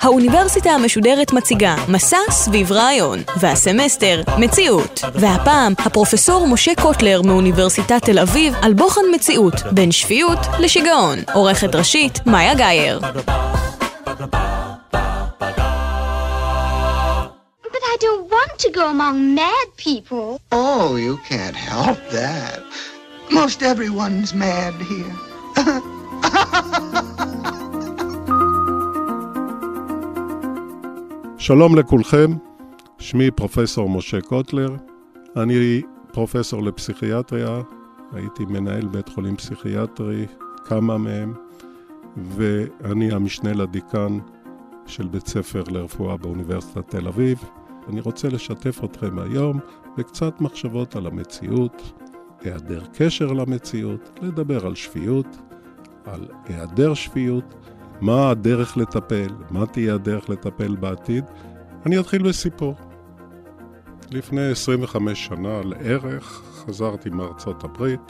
האוניברסיטה המשודרת מציגה מסע סביב רעיון, והסמסטר מציאות. והפעם הפרופסור משה קוטלר מאוניברסיטת תל אביב על בוחן מציאות בין שפיות לשגעון. עורכת ראשית מאיה גייר. But I don't want to go among mad people. Oh, you can't help that. Most everyone's mad here. שלום לכולכם, שמי פרופסור משה קוטלר, אני פרופסור לפסיכיאטריה, הייתי מנהל בית חולים פסיכיאטרי, כמה מהם, ואני המשנה לדיקן של בית ספר לרפואה באוניברסיטת תל אביב. אני רוצה לשתף אתכם היום בקצת מחשבות על המציאות, היעדר קשר למציאות, לדבר על שפיות, על היעדר שפיות, מה הדרך לטפל, מה תהיה הדרך לטפל בעתיד. אני אתחיל בסיפור. לפני 25 שנה לערך חזרתי מארצות הברית,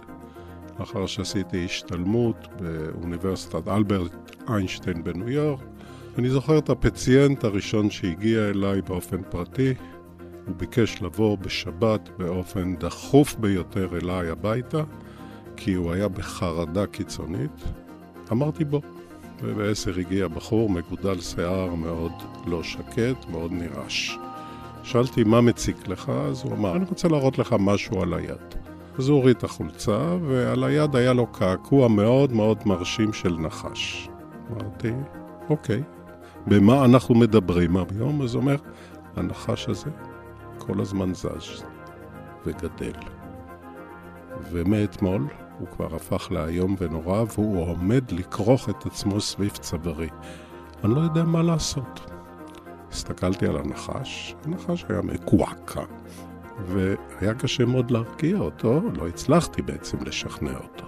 לאחר שעשיתי השתלמות באוניברסיטת אלברט איינשטיין בניו יורק. אני זוכר את הפציינט הראשון שהגיע אליי באופן פרטי, הוא ביקש לבוא בשבת באופן דחוף ביותר אליי הביתה, כי הוא היה בחרדה קיצונית. אמרתי בו. וב-10 הגיע בחור, מגודל שיער, מאוד לא שקט, מאוד נרעש. שאלתי, מה מציק לך? אז הוא אמר, אני רוצה להראות לך משהו על היד. אז הוא הוריד את החולצה, ועל היד היה לו קעקוע מאוד מאוד מרשים של נחש. אמרתי, אוקיי, במה אנחנו מדברים היום? אז הוא אומר, הנחש הזה כל הזמן זז וגדל. ומאתמול הוא כבר הפך לאיום ונורא, והוא עומד לקרוך את עצמו סביב צברי. אני לא יודע מה לעשות. הסתכלתי על הנחש, הנחש היה מקועקע, והיה קשה מאוד להרגיע אותו, לא הצלחתי בעצם לשכנע אותו.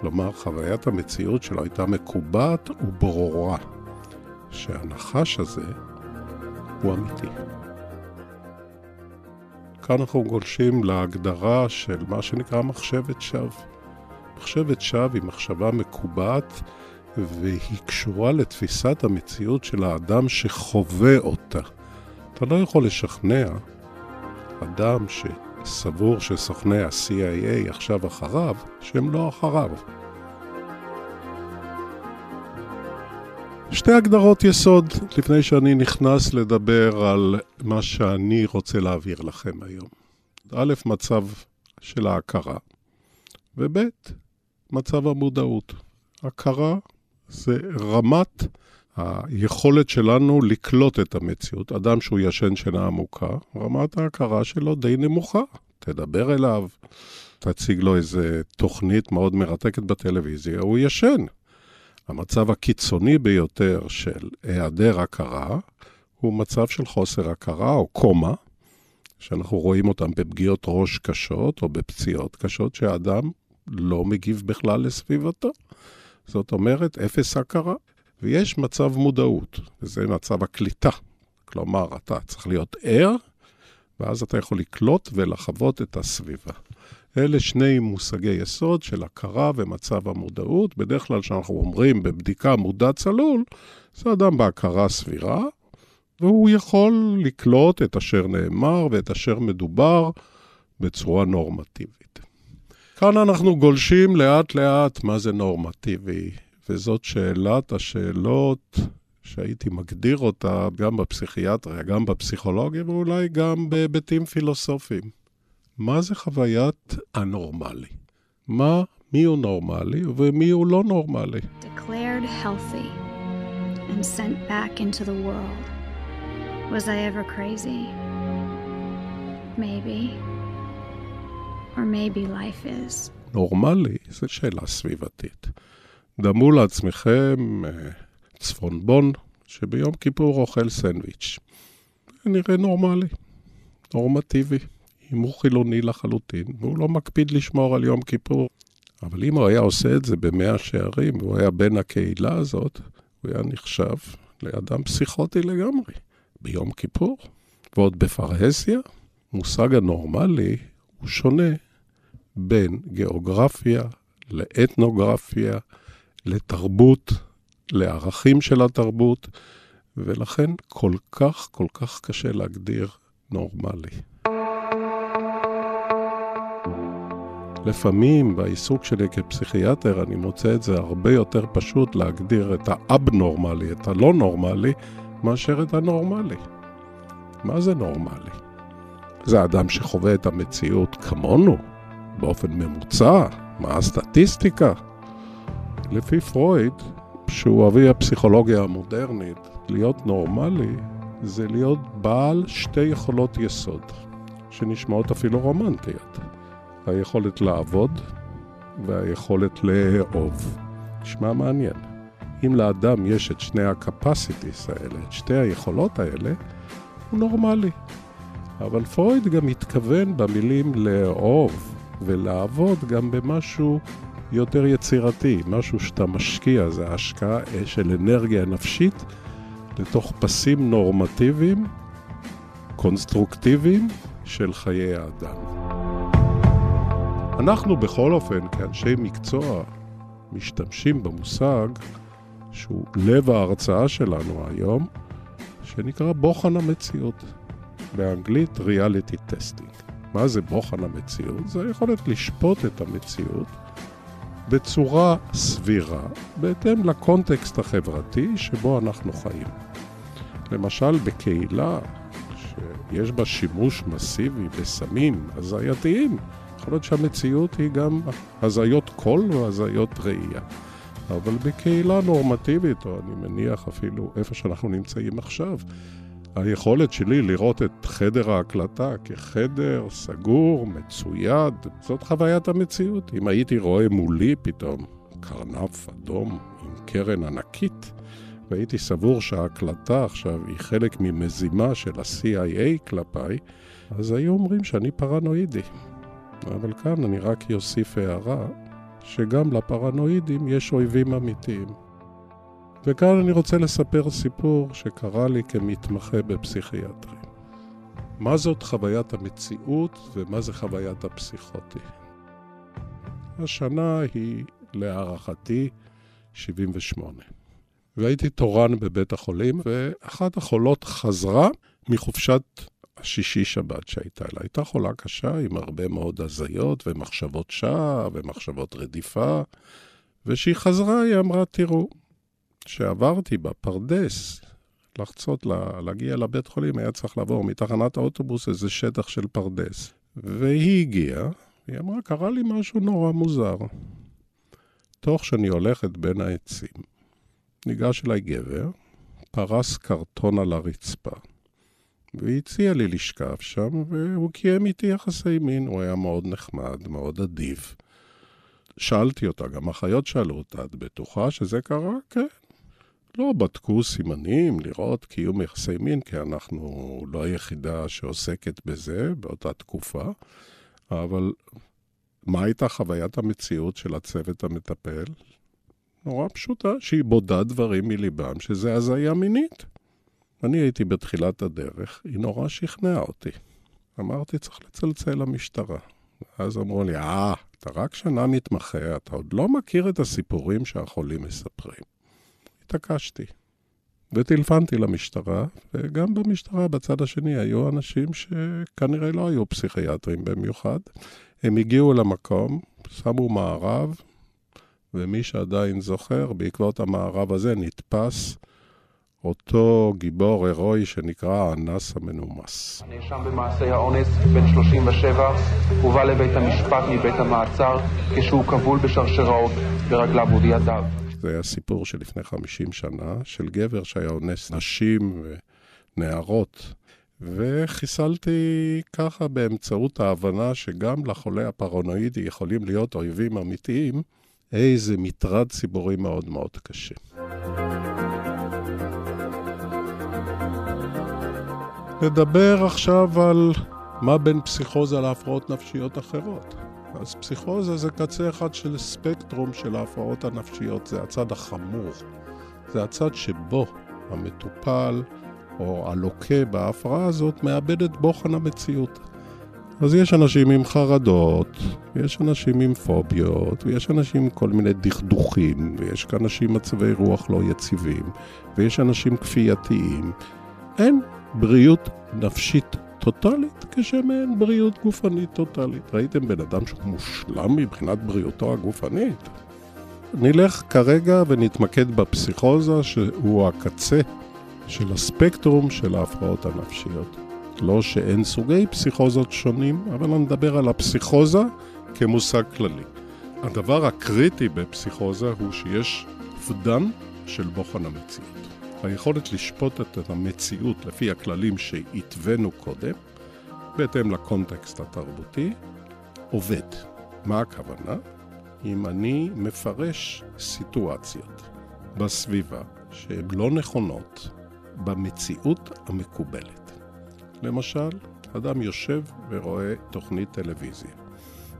כלומר, חוויית המציאות שלו הייתה מקובעת וברורה, שהנחש הזה הוא אמיתי. כאן אנחנו גולשים להגדרה של מה שנקרא מחשבת שווא. מחשבת שווא היא מחשבה מקובעת, והיא קשורה לתפיסת המציאות של האדם שחווה אותה. אתה לא יכול לשכנע אדם שסבור שסוכני ה-CIA עכשיו אחריו, שהם לא אחריו. שתי הגדרות יסוד, לפני שאני נכנס לדבר על מה שאני רוצה להעביר לכם היום. א', מצב של ההכרה, וב', מצב המודעות. הכרה זה רמת היכולת שלנו לקלוט את המציאות. אדם שהוא ישן שינה עמוקה, רמת ההכרה שלו די נמוכה. תדבר אליו, תציג לו איזה תוכנית מאוד מרתקת בטלוויזיה, הוא ישן. המצב הקיצוני ביותר של היעדר הכרה הוא מצב של חוסר הכרה או קומה, שאנחנו רואים אותם בפגיעות ראש קשות או בפציעות קשות, שהאדם לא מגיב בכלל לסביבתו. זאת אומרת, אפס הכרה. ויש מצב מודעות, וזה מצב הקליטה. כלומר, אתה צריך להיות ער, ואז אתה יכול לקלוט ולחוות את הסביבה. אלה שני מושגי יסוד של הכרה ומצב המודעות. בדרך כלל שאנחנו אומרים בבדיקה מודע צלול, זה אדם בהכרה סבירה, והוא יכול לקלוט את אשר נאמר ואת אשר מדובר בצורה נורמטיבית. כאן אנחנו גולשים לאט לאט מה זה נורמטיבי, וזאת שאלת השאלות שהייתי מגדיר אותה גם בפסיכיאטריה, גם בפסיכולוגיה, ואולי גם בהיבטים פילוסופיים. מה זה חוויית הנורמלי? מי הוא נורמלי ומי הוא לא נורמלי? Declared healthy and sent back into the world. Was I ever crazy? Maybe. Or maybe life is. נורמלי זה שאלה סביבתית. דמו לעצמכם צפונבון שביום כיפור אוכל סנדוויץ'. נראה נורמלי, נורמטיבי. אם הוא חילוני לחלוטין, והוא לא מקפיד לשמור על יום כיפור, אבל אם הוא היה עושה את זה במאה שערים, והוא היה בן הקהילה הזאת, הוא היה נחשב לאדם פסיכוטי לגמרי. ביום כיפור, ועוד בפרהסיה, מושג הנורמלי הוא שונה בין גיאוגרפיה לאתנוגרפיה, לתרבות, לערכים של התרבות, ולכן כל כך קשה להגדיר נורמלי. לפעמים בעיסוק שלי כפסיכיאטר אני מוצא את זה הרבה יותר פשוט להגדיר את האבנורמלי, את הלא נורמלי, מאשר את הנורמלי. מה זה נורמלי? זה אדם שחווה את המציאות כמונו, באופן ממוצע, מה הסטטיסטיקה? לפי פרויד, שהוא אבי הפסיכולוגיה המודרנית, להיות נורמלי זה להיות בעל שתי יכולות יסוד, שנשמעות אפילו רומנטיות. היכולת לעבוד והיכולת לאהוב. נשמע מעניין. אם לאדם יש את שני הקפסיטיס האלה, את שתי היכולות האלה, הוא נורמלי. אבל פרויד גם התכוון במילים לאהוב ולעבוד גם במשהו יותר יצירתי, משהו שאתה משקיע, זה ההשקעה של אנרגיה נפשית לתוך פסים נורמטיביים, קונסטרוקטיביים של חיי האדם. אנחנו בכל אופן כאנשי מקצוע משתמשים במושג שהוא לב ההרצאה שלנו היום, שנקרא בוחן המציאות, באנגלית reality testing. מה זה בוחן המציאות? זה יכולת לשפוט את המציאות בצורה סבירה, בהתאם לקונטקסט החברתי שבו אנחנו חיים. למשל, בקהילה שיש בה שימוש מסיבי בסמים הזייתיים, יכול להיות שהמציאות היא גם הזיות קול והזיות ראייה. אבל בקהילה נורמטיבית, או אני מניח אפילו איפה שאנחנו נמצאים עכשיו, היכולת שלי לראות את חדר ההקלטה כחדר סגור, מצויד, זאת חוויית המציאות. אם הייתי רואה מולי פתאום קרנף אדום עם קרן ענקית, והייתי סבור שההקלטה עכשיו היא חלק ממזימה של ה-CIA כלפיי, אז היו אומרים שאני פרנואידי. אבל כאן אני רק יוסיף הערה שגם לפרנואידים יש אויבים אמיתיים. וכאן אני רוצה לספר סיפור שקרה לי כמתמחה בפסיכיאטריה. מה זאת חוויית המציאות ומה זה חוויית הפסיכוטי? השנה היא להערכתי 78. והייתי תורן בבית החולים, ואחת החולות חזרה מחופשת השישי שבת שהייתה לה. הייתה חולה קשה עם הרבה מאוד הזיות ומחשבות שעה ומחשבות רדיפה, ושהיא חזרה, היא אמרה, תראו, שעברתי בפרדס, לחצות להגיע לבית חולים, היה צריך לעבור מתחנת האוטובוס איזה שטח של פרדס. והיא הגיעה, היא אמרה, קרה לי משהו נורא מוזר. תוך שאני הולכת בין העצים, ניגש אליי גבר, פרס קרטון על הרצפה. והיא הציעה לי לשכב שם, והוא קיים איתי יחסי מין, הוא היה מאוד נחמד, מאוד עדיף. שאלתי אותה, גם החיות שאלו אותה, את בטוחה שזה קרה? כן. לא בדקו סימנים, לראות קיום יחסי מין, כי אנחנו לא היחידה שעוסקת בזה באותה תקופה, אבל מה הייתה חוויית המציאות של הצוות המטפל? נורא פשוטה, שהיא בודה דברים מליבם, שזה הזיה מינית. אני הייתי בתחילת הדרך, היא נורא שכנעה אותי. אמרתי, צריך לצלצל למשטרה. אז אמרו לי, אתה רק שנה מתמחה, אתה עוד לא מכיר את הסיפורים שהחולים מספרים. התעקשתי, וטלפנתי למשטרה, וגם במשטרה בצד השני היו אנשים שכנראה לא היו פסיכיאטרים במיוחד. הם הגיעו למקום, שמו מערב, ומי שעדיין זוכר, בעקבות המערב הזה נתפס אותו גיבור הרואי שנקרא האנס המנומס. הנאשם במעשי האונס, בן 37, הובא לבית המשפט מבית המעצר, כשהוא כבול בשרשראות ברגליו ובידיו. זה היה סיפור שלפני 50 שנה, של גבר שהיה אונס נשים ונערות, וחיסלתי ככה באמצעות ההבנה שגם לחולה הפרנואידי יכולים להיות אויבים אמיתיים, איזה מטרד ציבורי מאוד מאוד קשה. נדבר עכשיו על מה בין פסיכוזה להפרעות נפשיות אחרות. אז פסיכוזה זה קצה אחד של ספקטרום של ההפרעות הנפשיות, זה הצד החמור. זה הצד שבו המטופל או הלוקה בהפרעה הזאת מאבד את בוחן המציאות. אז יש אנשים עם חרדות, יש אנשים עם פוביות, ויש אנשים עם כל מיני דכדוכים, ויש אנשים מצבי רוח לא יציבים, ויש אנשים כפייתיים. אין בריאות נפשית טוטלית כשמעין בריאות גופנית טוטלית. ראיתם בן אדם שהוא מושלם מבחינת בריאותו הגופנית? נלך כרגע ונתמקד בפסיכוזה, שהוא הקצה של הספקטרום של ההפרעות הנפשיות. לא שאין סוגי פסיכוזות שונים, אבל אני מדבר על הפסיכוזה כמושג כללי. הדבר הקריטי בפסיכוזה הוא שיש אובדן של בוחן המציאות. היכולת לשפוט את המציאות לפי הכללים שהתווינו קודם, בהתאם לקונטקסט התרבותי, עובד. מה הכוונה? אם אני מפרש סיטואציות בסביבה שהן לא נכונות במציאות המקובלת. למשל, אדם יושב ורואה תוכנית טלוויזיה,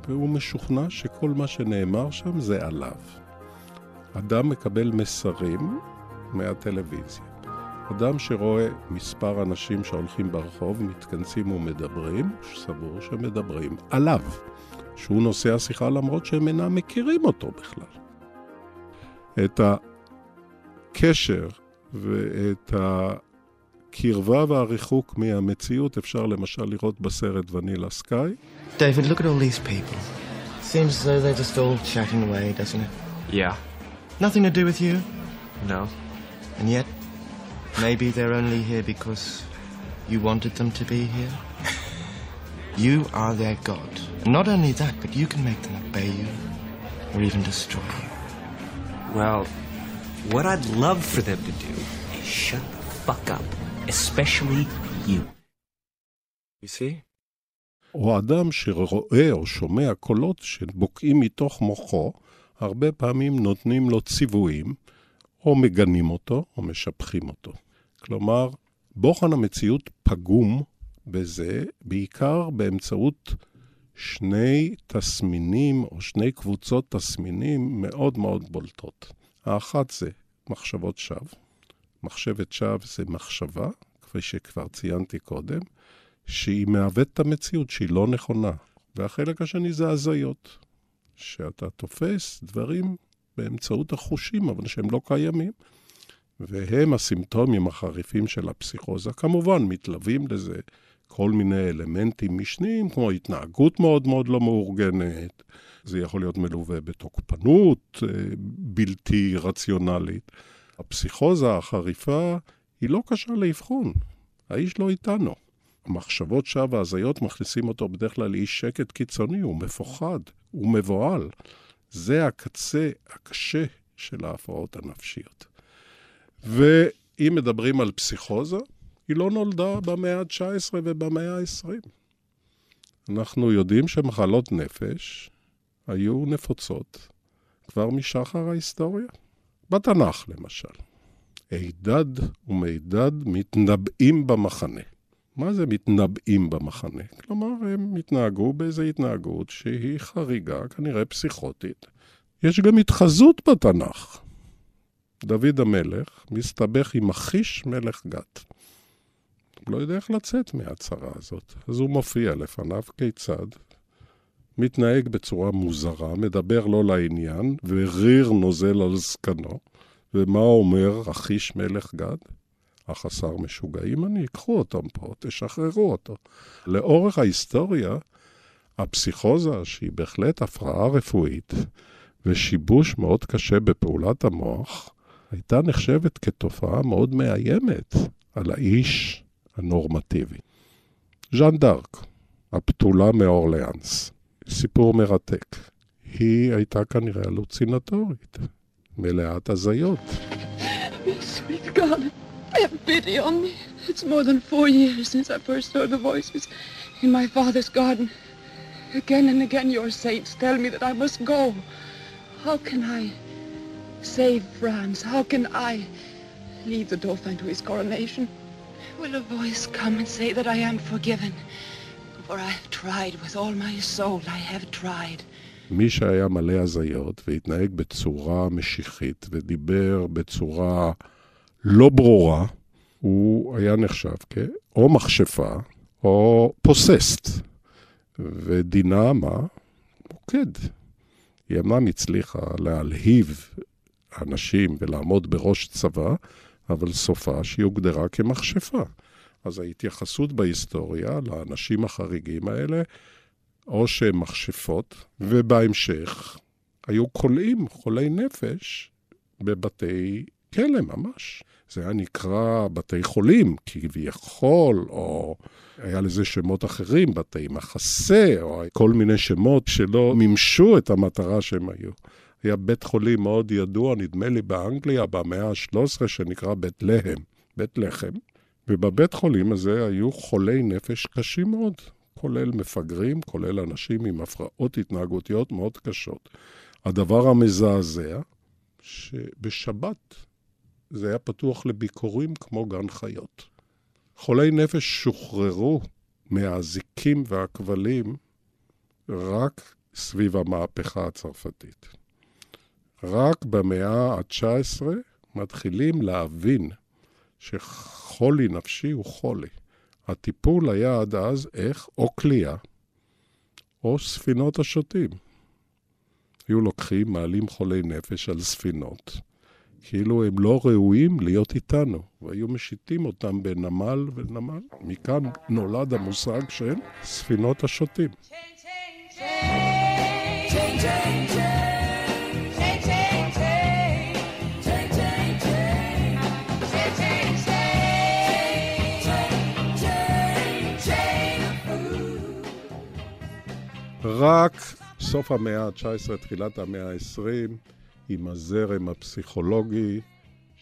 והוא משוכנע שכל מה שנאמר שם זה עליו. אדם מקבל מסרים מהטלוויזיה. אדם שרואה מספר אנשים שהולכים ברחוב, מתכנסים ומדברים, סבור שמדברים עליו, שהוא נושא השיחה למרות שהם אינם מכירים אותו בכלל. את הקשר ואת הקרבה והריחוק מהמציאות אפשר למשל לראות בסרט ונילה סקאי. David, look at all these people. Seems as though they're just all chatting away, doesn't it? Yeah. Nothing to do with you? No. And yet, maybe they're only here because you wanted them to be here. You are their God. And not only that, but you can make them obey you or even destroy you. Well, what I'd love for them to do is shut the fuck up, especially you. You see? או אדם שרואה או שומע קולות שבוקעים מתוך מוחו, הרבה פעמים נותנים לו ציוויים, או מגנים אותו, או משפחים אותו. כלומר, בוחן המציאות פגום בזה, בעיקר באמצעות שני תסמינים, או שני קבוצות תסמינים מאוד מאוד בולטות. האחת זה מחשבות שווא. מחשבת שווא זה מחשבה, כפי שכבר ציינתי קודם, שהיא מעוות את המציאות, שהיא לא נכונה. והחלק השני זה הזיות, שאתה תופס דברים באמצעות החושים, אבל שהם לא קיימים. והם הסימפטומים החריפים של הפסיכוזה. כמובן, מתלווים לזה כל מיני אלמנטים משניים, כמו התנהגות מאוד מאוד לא מאורגנת. זה יכול להיות מלווה בתוקפנות בלתי רציונלית. הפסיכוזה החריפה היא לא קשה להבחון. האיש לא איתנו. המחשבות שווא והזיות מכניסים אותו בדרך כלל לאי שקט קיצוני, הוא מפוחד, הוא מבוהל. זה הקצה הקשה של ההפרעות הנפשיות. ואם מדברים על פסיכוזה, היא לא נולדה במאה ה-19 ובמאה ה-20. אנחנו יודעים שמחלות נפש היו נפוצות כבר משחר ההיסטוריה. בתנ"ך למשל, עידד ומידד מתנבאים במחנה. מה זה מתנבאים במחנה? כלומר, הם התנהגו באיזו התנהגות שהיא חריגה, כנראה פסיכוטית. יש גם התחזות בתנ"ך. דוד המלך מסתבך עם אחיש מלך גת. הוא לא יודע איך לצאת מהצרה הזאת. אז הוא מופיע לפניו כיצד. מתנהג בצורה מוזרה, מדבר לא לעניין, וריר נוזל על זקנו. ומה אומר אחיש מלך גת? החסר משוגעים, אני אקחו אותם פה, תשחררו אותו. לאורך ההיסטוריה, הפסיכוזה, שהיא בהחלט הפרעה רפואית, ושיבוש מאוד קשה בפעולת המוח, הייתה נחשבת כתופעה מאוד מאיימת על האיש הנורמטיבי. ז'אן דארק, הפתולה מאורליאנס, סיפור מרתק. היא הייתה כנראה הלוצינטורית, מלאת הזיות. Sweet God, have pity on me. It's more than 4 years since I first heard the voices in my father's garden. Again and again your saints tell me that I must go. How can I save France? How can I lead the Dauphin to his coronation? Will a voice come and say that I am forgiven? For I've tried with all my soul, I have tried. מי שהיה מלא הזיות והתנהג בצורה משיחית ודיבר בצורה לא ברורה, הוא היה נחשב כאו מכשפה או פוססט. ודינה מה? מוקד. היא אמנם הצליחה להלהיב אנשים ולעמוד בראש צבא, אבל סופה שהיא הוגדרה כמכשפה. אז ההתייחסות בהיסטוריה לאנשים החריגים האלה, או שהם מכשפות, ובהמשך היו קולעים, חולי נפש, בבתי כלא ממש. זה היה נקרא בתי חולים, כביכול, או היה לזה שמות אחרים, בתי מחסה, או כל מיני שמות שלא מימשו את המטרה שהם היו. היה בית חולים מאוד ידוע, נדמה לי באנגליה, במאה ה-13, שנקרא בית להם. בית לחם. ובבית חולים הזה היו חולי נפש קשים מאוד, כולל מפגרים, כולל אנשים עם הפרעות התנהגותיות מאוד קשות. הדבר המזעזע, שבשבת זה היה פתוח לביקורים כמו גן חיות. חולי נפש שוחררו מהזיקים והכבלים רק סביב המהפכה הצרפתית. רק במאה ה-19 מתחילים להבין שחולי נפשי הוא חולי. הטיפול היה עד אז איך או כלייה או ספינות השוטים. היו לוקחים, מעלים חולי נפש על ספינות, כאילו הם לא ראויים להיות איתנו, והיו משיטים אותם בנמל ונמל. מכאן נולד המושג של ספינות השוטים. רק סוף המאה ה-19, תחילת המאה ה-20, עם הזרם הפסיכולוגי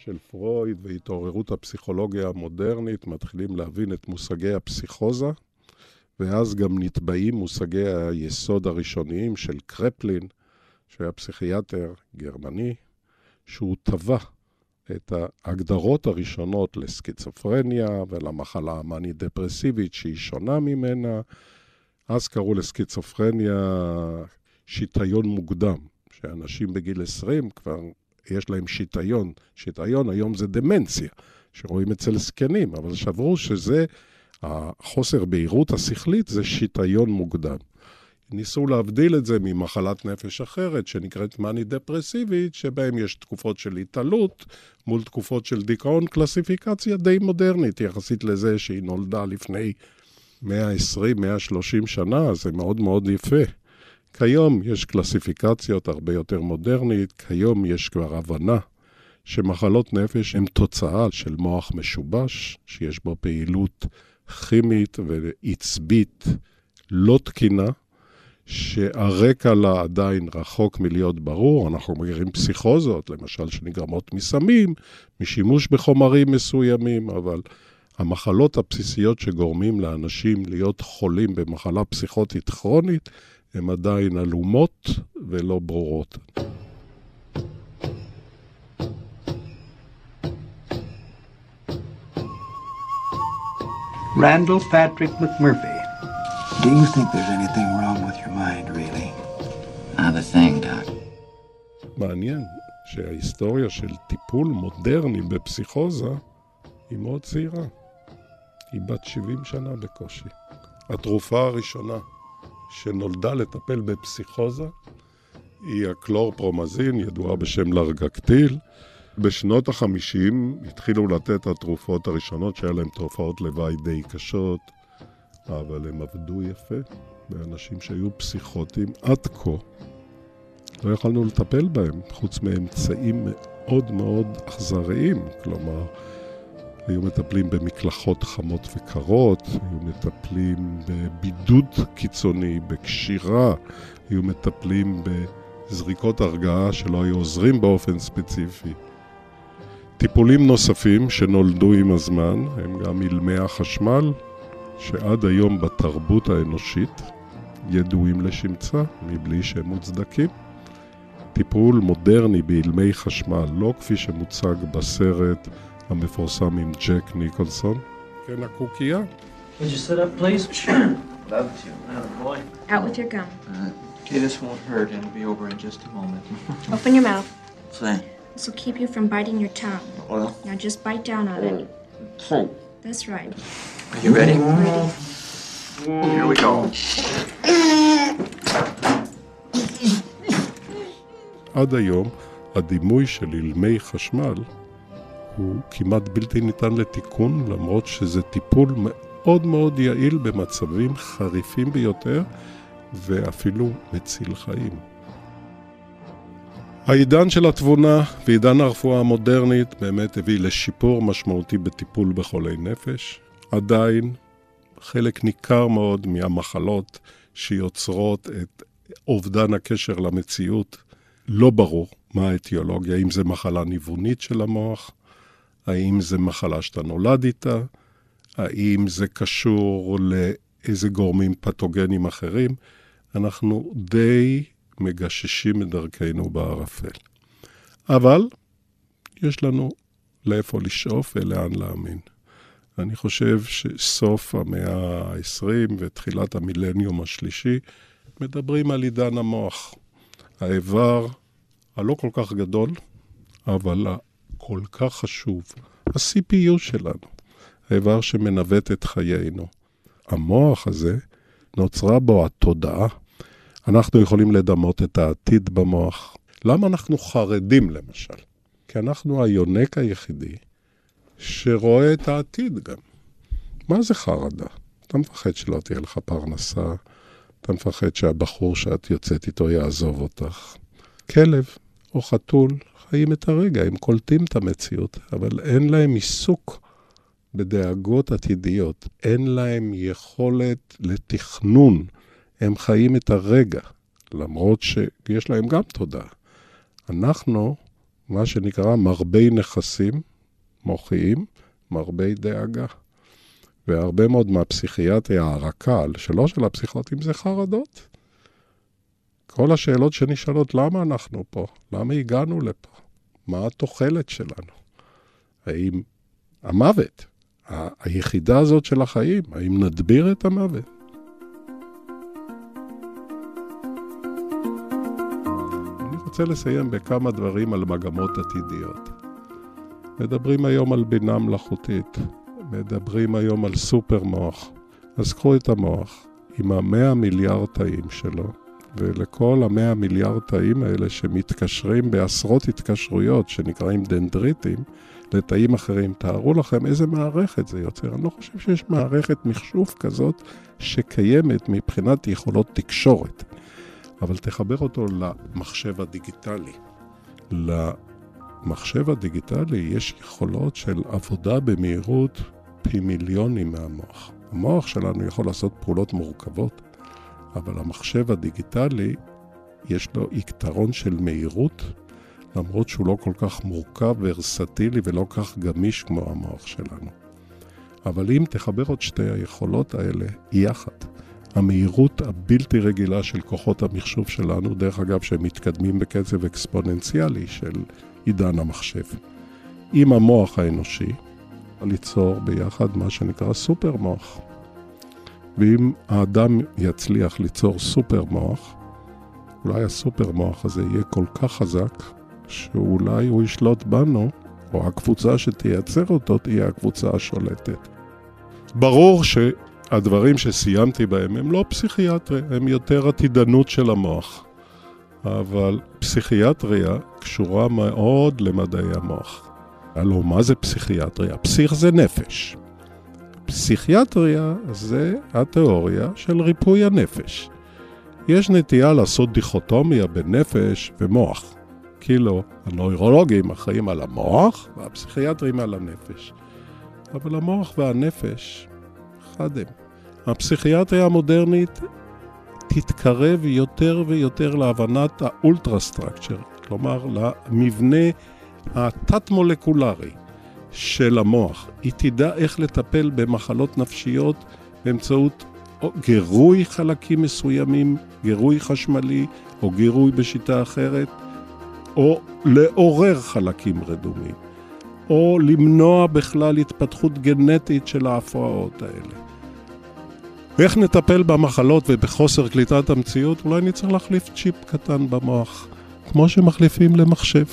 של פרויד והתעוררות הפסיכולוגיה המודרנית, מתחילים להבין את מושגי הפסיכוזה, ואז גם נטבעים מושגי היסוד הראשוניים של קרפלין, שהיה פסיכיאטר גרמני, שהוא טבע את ההגדרות הראשונות לסקיצופרניה ולמחלה המאנית-דפרסיבית שהיא שונה ממנה. אז קראו לסקיצופרניה שיטיון מוקדם, שאנשים בגיל 20 כבר יש להם שיטיון. שיטיון היום זה דמנציה, שרואים אצל זקנים, אבל שברו שזה החוסר בהירות השכלית, זה שיטיון מוקדם. ניסו להבדיל את זה ממחלת נפש אחרת, שנקראת מאנית דפרסיבית, שבהם יש תקופות של התעלות, מול תקופות של דיכאון, קלסיפיקציה די מודרנית, יחסית לזה שהיא נולדה לפני 120, 130 שנה, זה מאוד מאוד יפה. כיום יש קלסיפיקציות הרבה יותר מודרנית, כיום יש כבר הבנה שמחלות נפש הן תוצאה של מוח משובש, שיש בו פעילות כימית ועצבית לא תקינה, שהרקע לה עדיין רחוק מלהיות ברור. אנחנו מגדירים פסיכוזות, למשל שנגרמות מסמים, משימוש בחומרים מסוימים, אבל המחלות הבסיסיות שגורמים לאנשים להיות חולים במחלה פסיכוטית כרונית, הן עדיין אלומות ולא ברורות. Randall Patrick McMurphy. Do you think there's anything wrong with your mind, really? Not a thing, Doc. מעניין שההיסטוריה של טיפול מודרני בפסיכוזה היא מאוד צעירה. היא בת 70 שנה בקושי. התרופה הראשונה שנולדה לטפל בפסיכוזה היא הקלורפרומזין, ידועה בשם לרגקטיל. בשנות ה-50 התחילו לתת התרופות הראשונות, שהיה להם תרופות לוואי די קשות, אבל הם עבדו יפה. באנשים שהיו פסיכוטים עד כה, לא יכלנו לטפל בהם, חוץ מאמצעים מאוד מאוד אכזריים, כלומר, היו מטפלים במקלחות חמות וקרות, היו מטפלים בבידוד קיצוני, בקשירה, היו מטפלים בזריקות הרגעה שלא היו עוזרים באופן ספציפי. טיפולים נוספים שנולדו עם הזמן, הם גם אילמי החשמל, שעד היום בתרבות האנושית ידועים לשמצה, מבלי שהם מוצדקים. טיפול מודרני באילמי חשמל, לא כפי שמוצג בסרט המפורסם עם ג'ק ניקולסון. כן, הקוקייה. Can you set up, please? loved you. Oh boy. Out with your gum. Okay, this won't hurt and it'll be over in just a moment. Open your mouth. Say. This will keep you from biting your tongue. Well. Now just bite down on it. Say. That's right. Are you ready? Ready. Here we go. עד היום הדימוי של אילמי חשמל הוא כמעט בלתי ניתן לתיקון, למרות שזה טיפול מאוד מאוד יעיל במצבים חריפים ביותר ואפילו מציל חיים. העידן של התבונה ועידן הרפואה המודרנית באמת הביא לשיפור משמעותי בטיפול בחולי נפש. עדיין חלק ניכר מאוד מהמחלות שיוצרות את אובדן הקשר למציאות לא ברור מה האתיולוגיה, האם זה מחלה ניוונית של המוח, האם זה מחלה שאתה נולד איתה, האם זה קשור לאיזה גורמים פתוגנים אחרים. אנחנו די מגששים את דרכנו בערפל. אבל יש לנו לאיפה לשאוף ולאן להאמין. אני חושב שסוף המאה ה-20 ותחילת המילניום השלישי מדברים על עידן המוח. האיבר הלא כל כך גדול, אבל כל כך חשוב. ה-CPU שלנו, האיבר שמנווט את חיינו. המוח הזה נוצרה בו התודעה. אנחנו יכולים לדמות את העתיד במוח. למה אנחנו חרדים למשל? כי אנחנו היונק היחידי שרואה את העתיד גם. מה זה חרדה? אתה מפחד שלא תהיה לך פרנסה, אתה מפחד שהבחור שאת יוצאת איתו יעזוב אותך. כלב או חתול חיים את הרגע, הם קולטים את המציאות, אבל אין להם עיסוק בדאגות עתידיות, אין להם יכולת לתכנון, הם חיים את הרגע, למרות שיש להם גם תודעה. אנחנו, מה שנקרא מרבי נכסים מוחיים, מרבי דאגה. והרבה מאוד מהפסיכיאטריה הרק"ל, שלא של הפסיכיאטרים, זה חרדות. כל השאלות שנשאלות, למה אנחנו פה? למה הגענו לפה? מה התוחלת שלנו? האם המוות, היחידה הזאת של החיים, האם נדביר את המוות? אני רוצה לסיים בכמה דברים על מגמות עתידיות. מדברים היום על בינה מלאכותית. מדברים היום על סופר מוח. אז קחו את המוח עם ה100 מיליארד תאים שלו, ולכל ה100 מיליארד תאים האלה שמתקשרים בעשרות התקשרויות שנקראים דנדריטים לתאים אחרים, תארו לכם איזה מערכת זה יוצר. אני לא חושב שיש מערכת מחשוב כזאת שקיימת מבחינת יכולות תקשורת, אבל תחבר אותו למחשב הדיגיטלי. למחשב הדיגיטלי יש יכולות של עבודה במהירות פי מיליונים מהמוח. המוח שלנו יכול לעשות פעולות מורכבות, אבל המחשב הדיגיטלי יש לו יתרון של מהירות, למרות שהוא לא כל כך מורכב ורסטילי ולא כך גמיש כמו המוח שלנו. אבל אם תחבר עוד שתי היכולות האלה יחד, המהירות הבלתי רגילה של כוחות המחשוב שלנו, דרך אגב שהם מתקדמים בקצב אקספוננציאלי של עידן המחשב, עם המוח האנושי, ליצור ביחד מה שנקרא סופר מוח. ואם האדם יצליח ליצור סופר מוח, אולי הסופר מוח הזה יהיה כל כך חזק, שאולי הוא ישלוט בנו, או הקבוצה שתייצר אותו תהיה הקבוצה השולטת. ברור שהדברים שסיימתי בהם הם לא פסיכיאטריה, הם יותר עתידנות של המוח. אבל פסיכיאטריה קשורה מאוד למדעי המוח. הלא, מה זה פסיכיאטריה? פסיך זה נפש. פסיכיאטריה זה התיאוריה של ריפוי הנפש. יש נטייה לעשות דיכוטומיה בין נפש ומוח. כאילו, הנוירולוגים אחראים על המוח והפסיכיאטרים על הנפש. אבל המוח והנפש חד הם. הפסיכיאטריה המודרנית תתקרב יותר ויותר להבנת האולטרסטרקצ'ר, כלומר למבנה התת-מולקולרי של המוח. היא תדע איך לטפל במחלות נפשיות באמצעות גירוי חלקים מסוימים, גירוי חשמלי או גירוי בשיטה אחרת, או לעורר חלקים רדומים, או למנוע בכלל התפתחות גנטית של ההפרעות האלה. איך נטפל במחלות ובחוסר קליטת המציאות? אולי נצטרך להחליף צ'יפ קטן במוח, כמו שמחליפים למחשב.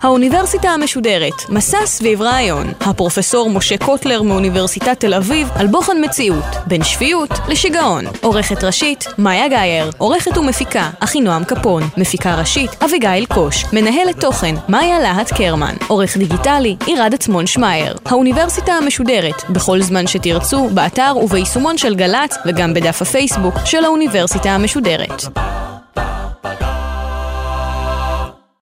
האוניברסיטה המשודרת, מסע סביב רעיון. הפרופסור משה קוטלר מאוניברסיטת תל אביב על בוחן מציאות, בין שפיות לשיגעון. עורכת ראשית, מאיה גייר. עורכת ומפיקה, אחינועם קפון. מפיקה ראשית, אביגייל קוש. מנהלת תוכן, מאיה להט קרמן. עורך דיגיטלי, אירד סמון שמאיר. האוניברסיטה המשודרת, בכל זמן שתרצו, באתר וביישומון של גל"צ וגם בדף הפייסבוק של האוניברסיטה המשודרת.